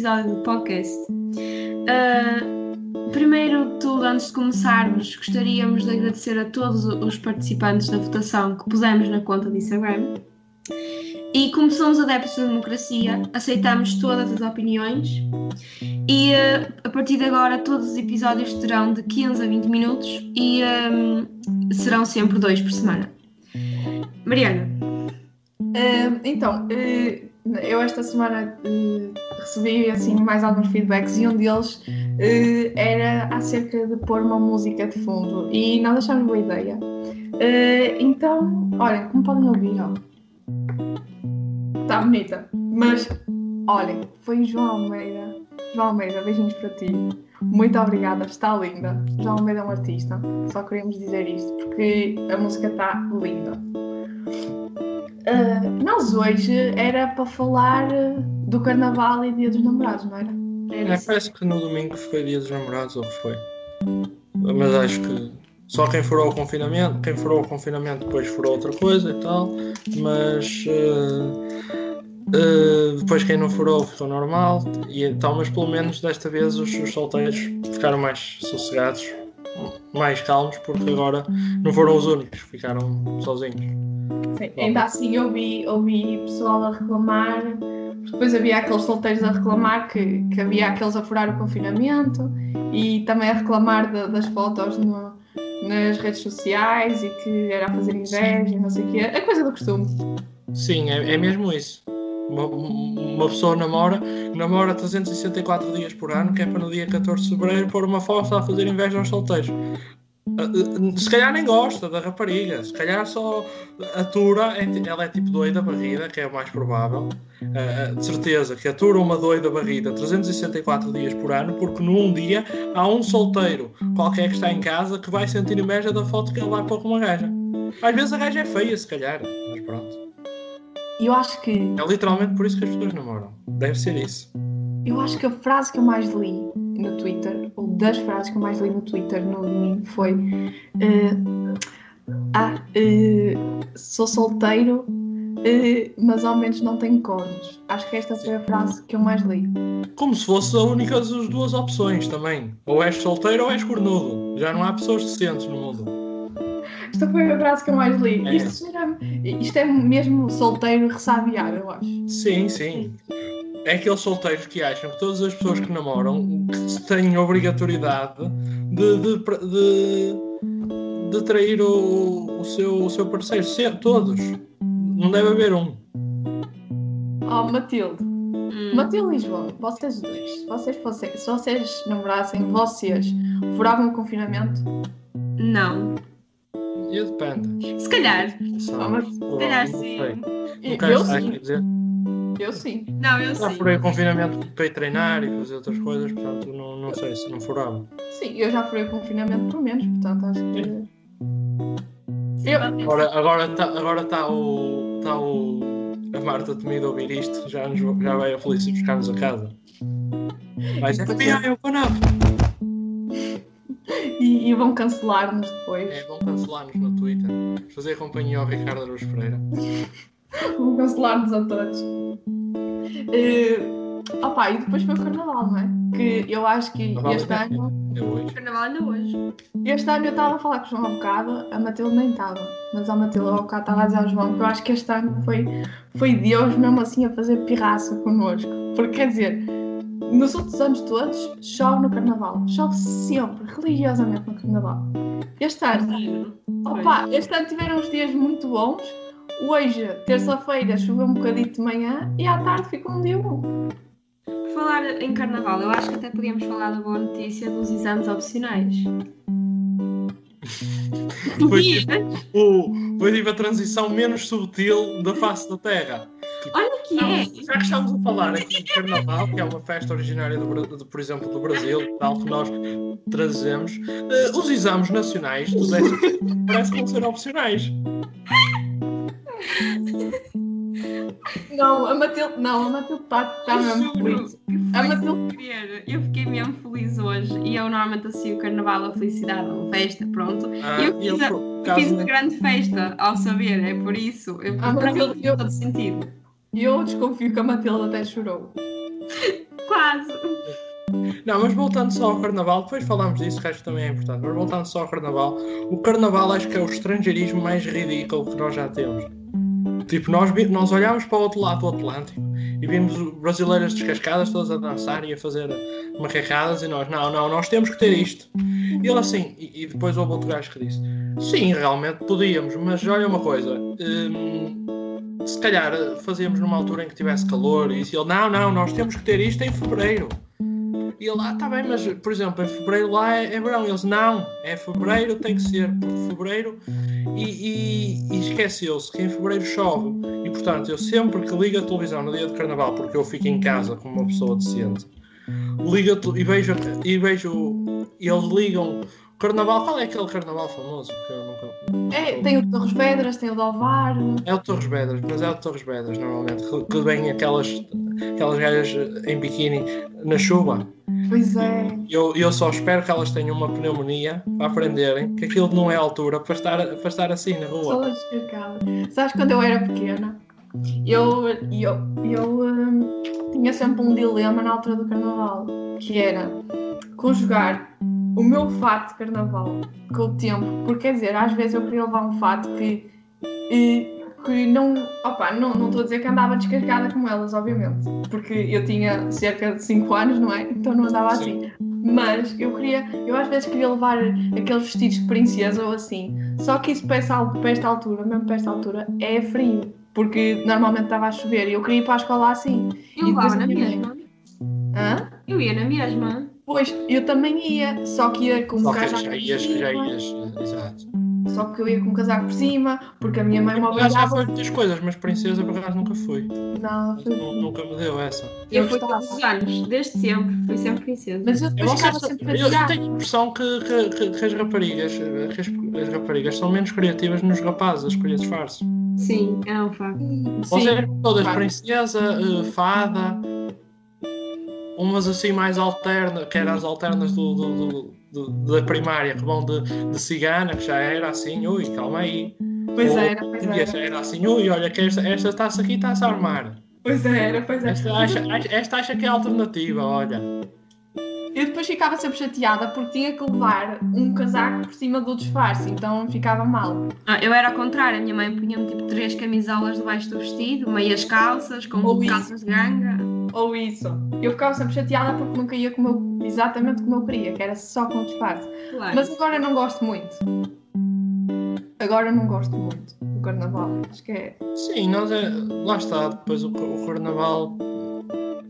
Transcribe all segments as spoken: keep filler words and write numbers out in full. episódio do podcast. Uh, primeiro de tudo, antes de começarmos, gostaríamos de agradecer a todos os participantes da votação que pusemos na conta do Instagram. E como somos adeptos da democracia, aceitamos todas as opiniões e uh, a partir de agora todos os episódios terão de quinze a vinte minutos e um, serão sempre dois por semana. Mariana. Uh, então, uh, eu esta semana uh, recebi assim, mais alguns feedbacks e um deles uh, era acerca de pôr uma música de fundo e nós achámos boa ideia. Uh, então, olhem, como podem ouvir, ó. Está bonita, mas olhem, foi o João Almeida. João Almeida, beijinhos para ti. Muito obrigada, está linda. João Almeida é um artista, só queríamos dizer isto porque a música está linda. Uh, nós hoje era para falar do Carnaval e Dia dos Namorados, não era? era é, parece que no domingo foi Dia dos Namorados, ou foi? Mas acho que só quem furou ao confinamento, quem furou ao confinamento depois furou outra coisa e tal, mas uh, uh, depois quem não furou ficou normal e então, mas pelo menos desta vez os, os solteiros ficaram mais sossegados, mais calmos, porque agora não foram os únicos, ficaram sozinhos. Sim, ainda assim eu vi, ouvi pessoal a reclamar, depois havia aqueles solteiros a reclamar que, que havia aqueles a furar o confinamento e também a reclamar de, das fotos no nas redes sociais e que era a fazer inveja e não sei o quê, é coisa do costume. Sim, é, é mesmo isso. Uma, uma pessoa namora, namora trezentos e sessenta e quatro dias por ano, que é para no dia catorze de fevereiro pôr uma foto a fazer inveja aos solteiros. Se calhar nem gosta da rapariga, se calhar só atura, ela é tipo doida barrida, que é o mais provável, uh, de certeza que atura uma doida barrida trezentos e sessenta e quatro dias por ano, porque num dia há um solteiro qualquer que está em casa que vai sentir inveja da foto que ele vai pôr com uma gaja. Às vezes a gaja é feia, se calhar, mas pronto. Eu acho que... é literalmente por isso que as pessoas namoram, deve ser isso. Eu acho que a frase que eu mais li no Twitter, ou das frases que eu mais li no Twitter no domingo foi uh, ah, uh, sou solteiro, uh, mas ao menos não tenho cornos. Acho que esta foi a frase que eu mais li. Como se fosse a única das duas opções também. Ou és solteiro ou és cornudo. Já não há pessoas decentes no mundo. Esta foi a frase que eu mais li. É. Isto, isto é mesmo solteiro ressabiar, eu acho. Sim, sim. É aqueles solteiros que acham que todas as pessoas que namoram que têm obrigatoriedade de, de, de, de trair o, o, seu, o seu parceiro. Se, todos. Não deve haver um. Oh, Matilde. Hum. Matilde e João, vocês dois. Se vocês, vocês, se vocês namorassem, vocês furavam o confinamento? Não. Eu dependo. Se calhar. Sabes, se calhar sim. Eu, eu sim. Dizer. Eu sim. Não, eu já sim. Já furei o confinamento para ir treinar e fazer outras coisas, portanto, não, não sei se não furava. Sim, eu já furei o confinamento por menos, portanto, acho que... Sim. Eu... Agora, agora está agora tá o... Tá o... A Marta temida ouvir isto, já, nos, já vai a polícia buscar-nos a casa. Vai ser F B I, eu vou não. E, e vão cancelar-nos depois. É, vão cancelar-nos no Twitter. Fazer companhia ao Ricardo Araújo Pereira. Vão cancelar-nos a todos. Uh, opa, e depois foi o Carnaval, não é? Que eu acho que Carnaval este é ano... É hoje. Carnaval ainda hoje. Este ano eu estava a falar com o João há um bocado, a Matilde nem estava. Mas a Matilde há um bocado estava a dizer ao João que eu acho que este ano foi, foi Deus mesmo assim a fazer pirraça connosco. Porque, quer dizer, nos outros anos todos, chove no Carnaval. Chove sempre, religiosamente no Carnaval. Este ano... Opa, este ano tiveram uns dias muito bons. Hoje, terça-feira, choveu um bocadinho de manhã e à tarde ficou um dia bom. Por falar em Carnaval, eu acho que até podíamos falar da boa notícia dos exames opcionais. Foi tipo, o, foi tipo a transição menos subtil da face da Terra. Olha o que é! Já que estamos a falar aqui de Carnaval, que é uma festa originária, do, de, por exemplo, do Brasil, tal que nós trazemos, uh, os exames nacionais do décimo parece que vão ser opcionais. Não, a Matilde não, a Matilde está tá mesmo feliz. A Matilde querer. Eu fiquei mesmo feliz hoje e eu normalmente associo o Carnaval à felicidade, à festa, pronto. Ah, eu fiz, eu, a, fiz uma grande festa ao saber, é por isso. Eu, a para Matilde, mim, eu, todo sentido. Eu desconfio que a Matilde até chorou. Quase. Não, mas voltando só ao Carnaval, depois falámos disso, o resto também é importante, mas voltando só ao Carnaval, o Carnaval acho que é o estrangeirismo mais ridículo que nós já temos. Tipo, nós, nós olhávamos para o outro lado do Atlântico e vimos brasileiras descascadas todas a dançar e a fazer macarradas e nós, não, não, nós temos que ter isto. E ele assim, e, e depois houve outro gajo que disse, sim, realmente podíamos, mas olha uma coisa, hum, se calhar fazíamos numa altura em que tivesse calor e disse ele, não, não, nós temos que ter isto em fevereiro. E ele, ah, tá bem, mas, por exemplo, em fevereiro lá é, é verão. E eles, não, é fevereiro, tem que ser por fevereiro. E, e, e esqueceu-se que em fevereiro chove. E, portanto, eu sempre que ligo a televisão no dia de Carnaval, porque eu fico em casa como uma pessoa decente, ligo e vejo, e vejo, e eles ligam Carnaval, qual é aquele Carnaval famoso? Que eu nunca... é, tem o Torres Vedras, tem o de Alvar. É o Torres Vedras, mas é o Torres Vedras, normalmente, que vem aquelas, aquelas gajas em biquíni na chuva. Pois é. Eu, eu só espero que elas tenham uma pneumonia para aprenderem que aquilo não é altura para estar, para estar assim na rua. Sabes, quando eu era pequena, eu, eu, eu um, tinha sempre um dilema na altura do Carnaval, que era conjugar o meu fato de Carnaval com o tempo, porque quer dizer, às vezes eu queria levar um fato que, e, que não, opa, não, não estou a dizer que andava descarregada como elas, obviamente, porque eu tinha cerca de cinco anos, não é? Então não andava assim. Sim. Mas eu queria, eu às vezes queria levar aqueles vestidos de princesa ou assim, só que isso para esta altura, mesmo para esta altura, é frio, porque normalmente estava a chover e eu queria ir para a escola assim. Eu e depois, na mesma. Hã? Eu ia na mesma. Pois, eu também ia, só que ia com um casaco por cima. Exato. Só que eu ia com um casaco por cima, porque a minha mãe me obrigava. Já foi muitas coisas, mas princesa por acaso nunca fui. Não, foi... nunca me deu essa. Eu, eu fui todos os anos, desde sempre, fui sempre princesa. Mas eu depois ficava sempre eu, eu tenho a impressão que, que, que, que as raparigas, que as, as raparigas são menos criativas nos rapazes, as escolher disfarces. Sim, é um facto. Ou seja, todas claro. Princesa, fada. Umas assim mais alternas, que eram as alternas do, do, do, do, da primária, que vão de, de cigana, que já era assim, ui, calma aí. Pois Ou, era, pois era. Já era assim, ui, olha que esta, esta está-se aqui, está-se a armar. Pois era, pois era. Esta acha, esta acha que é alternativa, olha. Eu depois ficava sempre chateada porque tinha que levar um casaco por cima do disfarce, então ficava mal. Ah, eu era ao contrário, a minha mãe punha-me tipo três camisolas debaixo do vestido, meias calças, com Ou calças isso. de ganga. Ou isso. Eu ficava sempre chateada porque nunca ia como eu, exatamente como eu queria, que era só com o disfarce. Claro. Mas agora não gosto muito. Agora não gosto muito do Carnaval, acho que é... Sim, nós é... lá está, depois o, o Carnaval...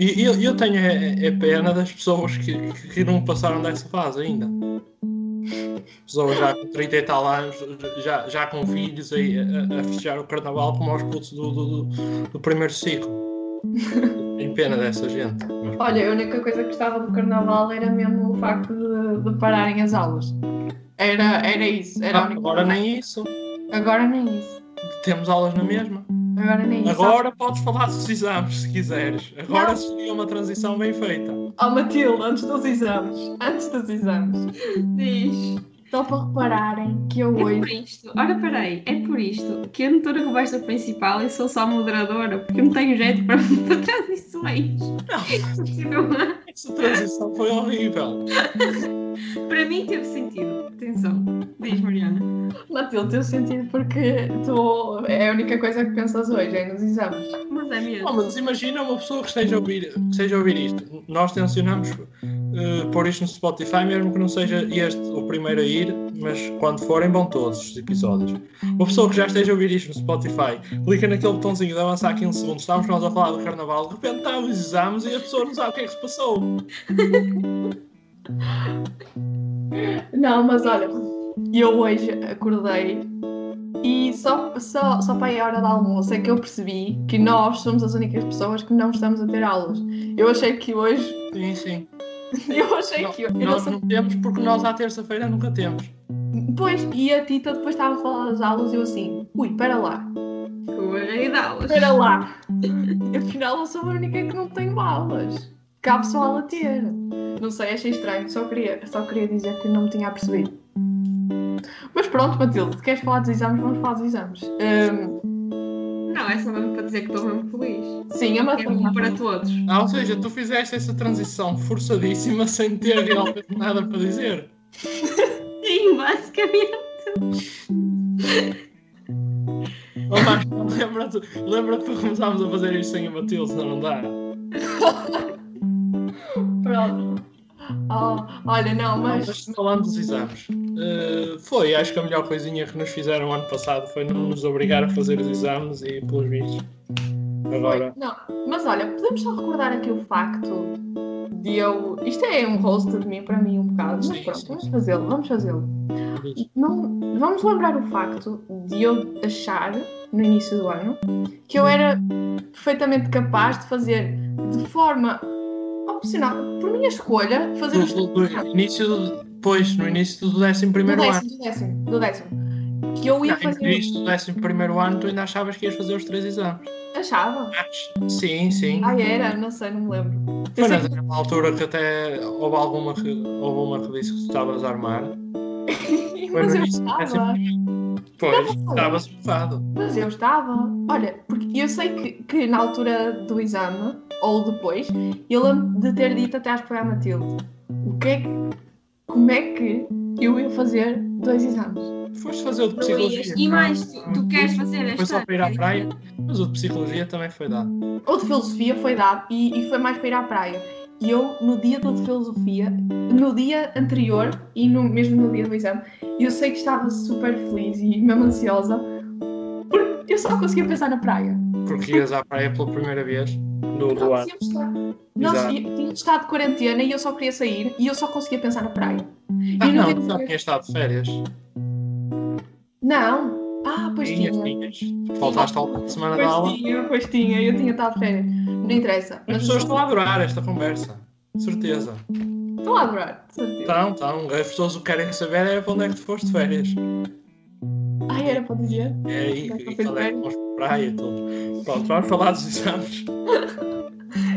E eu, eu tenho a, a pena das pessoas que, que não passaram dessa fase ainda. Pessoas já com trinta e tal anos, já, já com filhos aí a, a festejar o Carnaval como aos putos do, do, do primeiro ciclo. Tenho pena dessa gente. Olha, a única coisa que gostava do Carnaval era mesmo o facto de, de pararem as aulas. Era, era isso. Era ah, a única agora coisa. nem isso. Agora nem isso. Temos aulas na mesma. Agora, nem Agora podes falar dos exames, se quiseres. Agora seria uma transição bem feita. Oh, Matilde, antes dos exames. Antes dos exames. Diz. Só para repararem que eu hoje... É por isto. Ora, peraí. É por isto que eu não estou na conversa principal e sou só moderadora, porque eu não tenho jeito para, para transições. Não. Essa transição foi horrível. Para mim teve sentido. Atenção. Diz, Mariana. Matilde, teve sentido porque tu... é a única coisa que pensas hoje, é nos exames. Mas é mesmo. Oh, mas imagina uma pessoa que esteja a ouvir, que esteja a ouvir isto. Nós tencionamos uh, pôr isto no Spotify, mesmo que não seja este o primeiro a ir, mas quando forem vão todos os episódios. Uma pessoa que já esteja a ouvir isto no Spotify, clica naquele botãozinho de avançar quinze segundos, estávamos nós a falar do Carnaval, de repente está os exames e a pessoa não sabe o que é que se passou. Não, mas olha, eu hoje acordei e só, só, só para a hora do almoço é que eu percebi que nós somos as únicas pessoas que não estamos a ter aulas. Eu achei que hoje... Sim, sim. Eu achei não, que hoje... Nós não, só... não temos porque nós à terça-feira nunca temos. Pois, e a Tita depois estava a falar das aulas e eu assim, ui, para lá. Ui, dá aulas. Para lá. Afinal, eu sou a única que não tenho aulas. Cá pessoal a ter. Não sei, achei estranho, só queria, só queria dizer que não me tinha apercebido. Mas pronto, Matilde, se queres falar dos exames, vamos falar dos exames. Um... Não, é só mesmo para dizer que estou mesmo feliz. Sim, é uma feliz para todos. Ah, ou seja, tu fizeste essa transição forçadíssima sem ter realmente nada para dizer. Sim, basicamente. Oh, Marcos, lembra-te, lembra-te que começámos a fazer isto sem a Matilde, senão não dá. Pronto. Oh, olha, não, mas... Mas falando dos exames, uh, foi, acho que a melhor coisinha que nos fizeram ano passado foi não nos obrigar a fazer os exames e pelos vistos. Agora... Não, mas olha, podemos só recordar aqui o facto de eu... Isto é um roast de mim para mim um bocado, sim, mas pronto, sim, vamos sim. fazê-lo, vamos fazê-lo. Não, vamos lembrar o facto de eu achar, no início do ano, que eu era perfeitamente capaz de fazer de forma... opcional, por minha escolha, fazer os estudos. Pois, no início do décimo primeiro ano. Do décimo, do décimo. Que eu ia não, fazer. No início do décimo primeiro ano, tu ainda achavas que ias fazer os três exames? Achava? Mas, sim, sim. Ah, era? Não sei, não me lembro. Foi naquela que... altura que até houve alguma que, houve uma que disse que tu estavas armado. Mas eu estava. Pois, estavas safado. Mas eu estava. Olha, porque eu sei que, que na altura do exame, ou depois, eu lembro de ter dito até às para a Matilde, o que é que, como é que eu ia fazer dois exames? Foste fazer o de psicologia. Ias, e mais, não, tu queres fazer esta? Foi só para ir à praia, mas o de psicologia também foi dado. O de filosofia foi dado e, e foi mais para ir à praia. E eu, no dia do de filosofia, no dia anterior e no, mesmo no dia do exame, eu sei que estava super feliz e mesmo ansiosa, porque eu só conseguia pensar na praia. Porque ias à praia pela primeira vez no do ano. Nós tínhamos estado de quarentena e eu só queria sair e eu só conseguia pensar na praia. Ah, e não, não, não tinha estado de férias. Não. Ah, pois tinha. Tinhas. Faltaste tinha. Alguma semana pois de aula. Pois tinha, pois tinha. Eu tinha estado de férias. Não interessa. As mas pessoas estão a adorar esta conversa. De certeza. Estão a adorar, de certeza. Estão, estão. As pessoas o que querem saber é para onde é que tu foste de férias. Ai, era para dizer? É, aí e quando é que fomos para a praia e tudo. Pronto, vamos falar dos exames.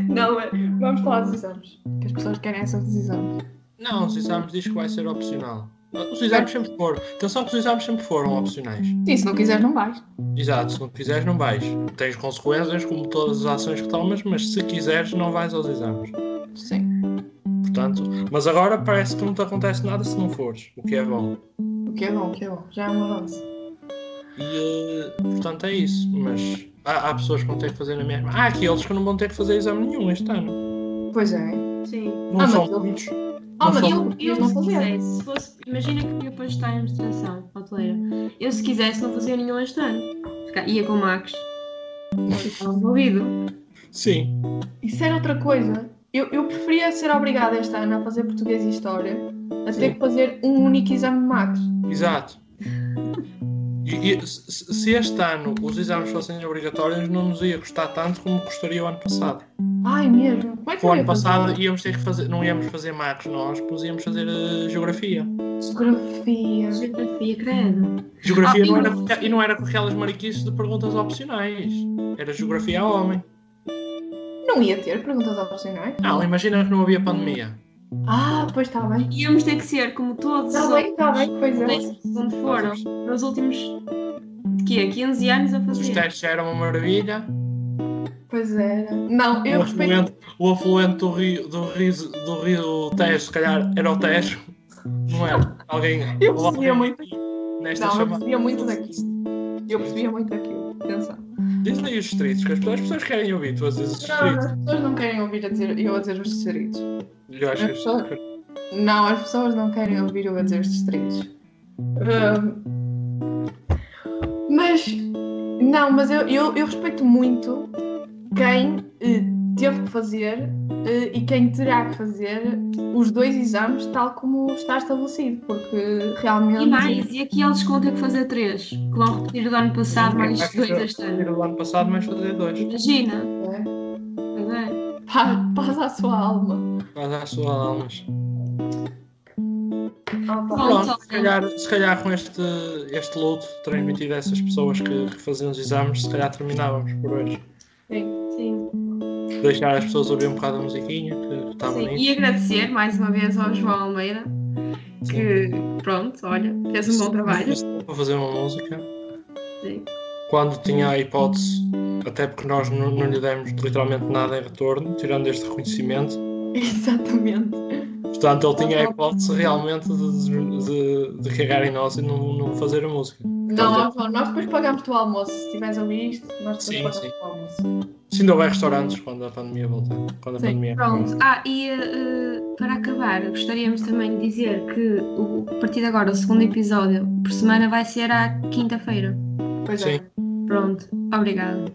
Não, vamos falar dos exames. Que as pessoas querem essas dos exames. Não, os exames diz que vai ser opcional. Os exames sempre foram. Atenção que os exames sempre foram opcionais. Sim, se não quiseres não vais. Exato, se não quiseres não vais. Tens consequências como todas as ações que tomas, mas se quiseres não vais aos exames. Sim. Portanto, mas agora parece que não te acontece nada se não fores, o que é bom. O que é bom, o que é bom. Já é um avanço. E, portanto, é isso. Mas há, há pessoas que vão ter que fazer na mesma. Há aqueles que não vão ter que fazer exame nenhum este ano. Pois é. Sim. Não ah, são muitos. Ah, mas eu, eu, eu se quisesse, se fosse, imagina que eu depois está em administração, hoteleira. Eu, se quisesse, não fazia nenhum este ano. Ia com o Max. Ficava envolvido. Sim. Isso era outra coisa. Eu, eu preferia ser obrigada este ano a fazer português e história a ter que fazer um único exame de matos. Exato. E, e, se este ano os exames fossem obrigatórios, não nos ia custar tanto como custaria o ano passado. Ai, mesmo? Como é que o ano passado íamos ter que fazer, não íamos fazer matos nós, pois íamos fazer uh, geografia. Geografia. Geografia, credo. Geografia ah, não era, e não era com aquelas mariquices de perguntas opcionais. Era geografia ao homem. Não ia ter perguntas opcionais? Não, imagina que não havia pandemia. Ah, pois está bem. Íamos ter que ser como todos tá os bem, outros. Está bem, pois é. Onde foram nos últimos de quê? quinze anos a fazer. Os testes eram uma maravilha. Pois era. Não, eu o respeito. Afluente, o afluente do Rio, do Rio, do Rio Tejo, se calhar, era o Tejo. Não era? Alguém. Eu percebia muito. Nesta não, chamada. Eu percebia muito daquilo. Eu percebia muito daquilo. Atenção. Diz-lhe aí os distritos, que as pessoas, as pessoas querem ouvir, tu às vezes os distritos. Não, as pessoas não querem ouvir a dizer, eu a dizer os distritos. Eu acho as que pessoas... Não, as pessoas não querem ouvir eu a dizer os distritos. Um... Mas, não, mas eu, eu, eu respeito muito quem uh, teve que fazer uh, e quem terá que fazer os dois exames tal como está estabelecido, porque realmente... E mais, e aqui eles contam que fazer três, que vão repetir do ano passado mais dois este ano. Repetir do ano passado mais fazer dois. Imagina. É. É. Pa- paz à sua alma. Paz à sua alma. Ah, pronto, se calhar, se calhar com este, este luto transmitido a essas pessoas que, que faziam os exames, se calhar terminávamos por hoje. Sim, sim. Deixar as pessoas ouvir um bocado da musiquinha que está bonito. E agradecer mais uma vez ao João Almeida que, sim. Pronto, olha, fez um bom trabalho. Vou fazer uma música. Sim. quando tinha a hipótese, até porque nós não, não lhe demos literalmente nada em retorno, tirando este reconhecimento. Exatamente. Portanto, ele tinha a hipótese realmente de, de, de cagar em nós e não, não fazer a música. Não, João, nós depois pagamos o almoço. Se tiveres a ouvir isto, nós depois sim, pagamos sim. o almoço. Se ainda houver restaurantes quando a pandemia voltar. Quando a sim, pandemia pronto. Ah, e uh, para acabar, gostaríamos também de dizer que o, a partir de agora, o segundo episódio por semana vai ser à quinta-feira. Pois sim. é. Pronto, obrigado.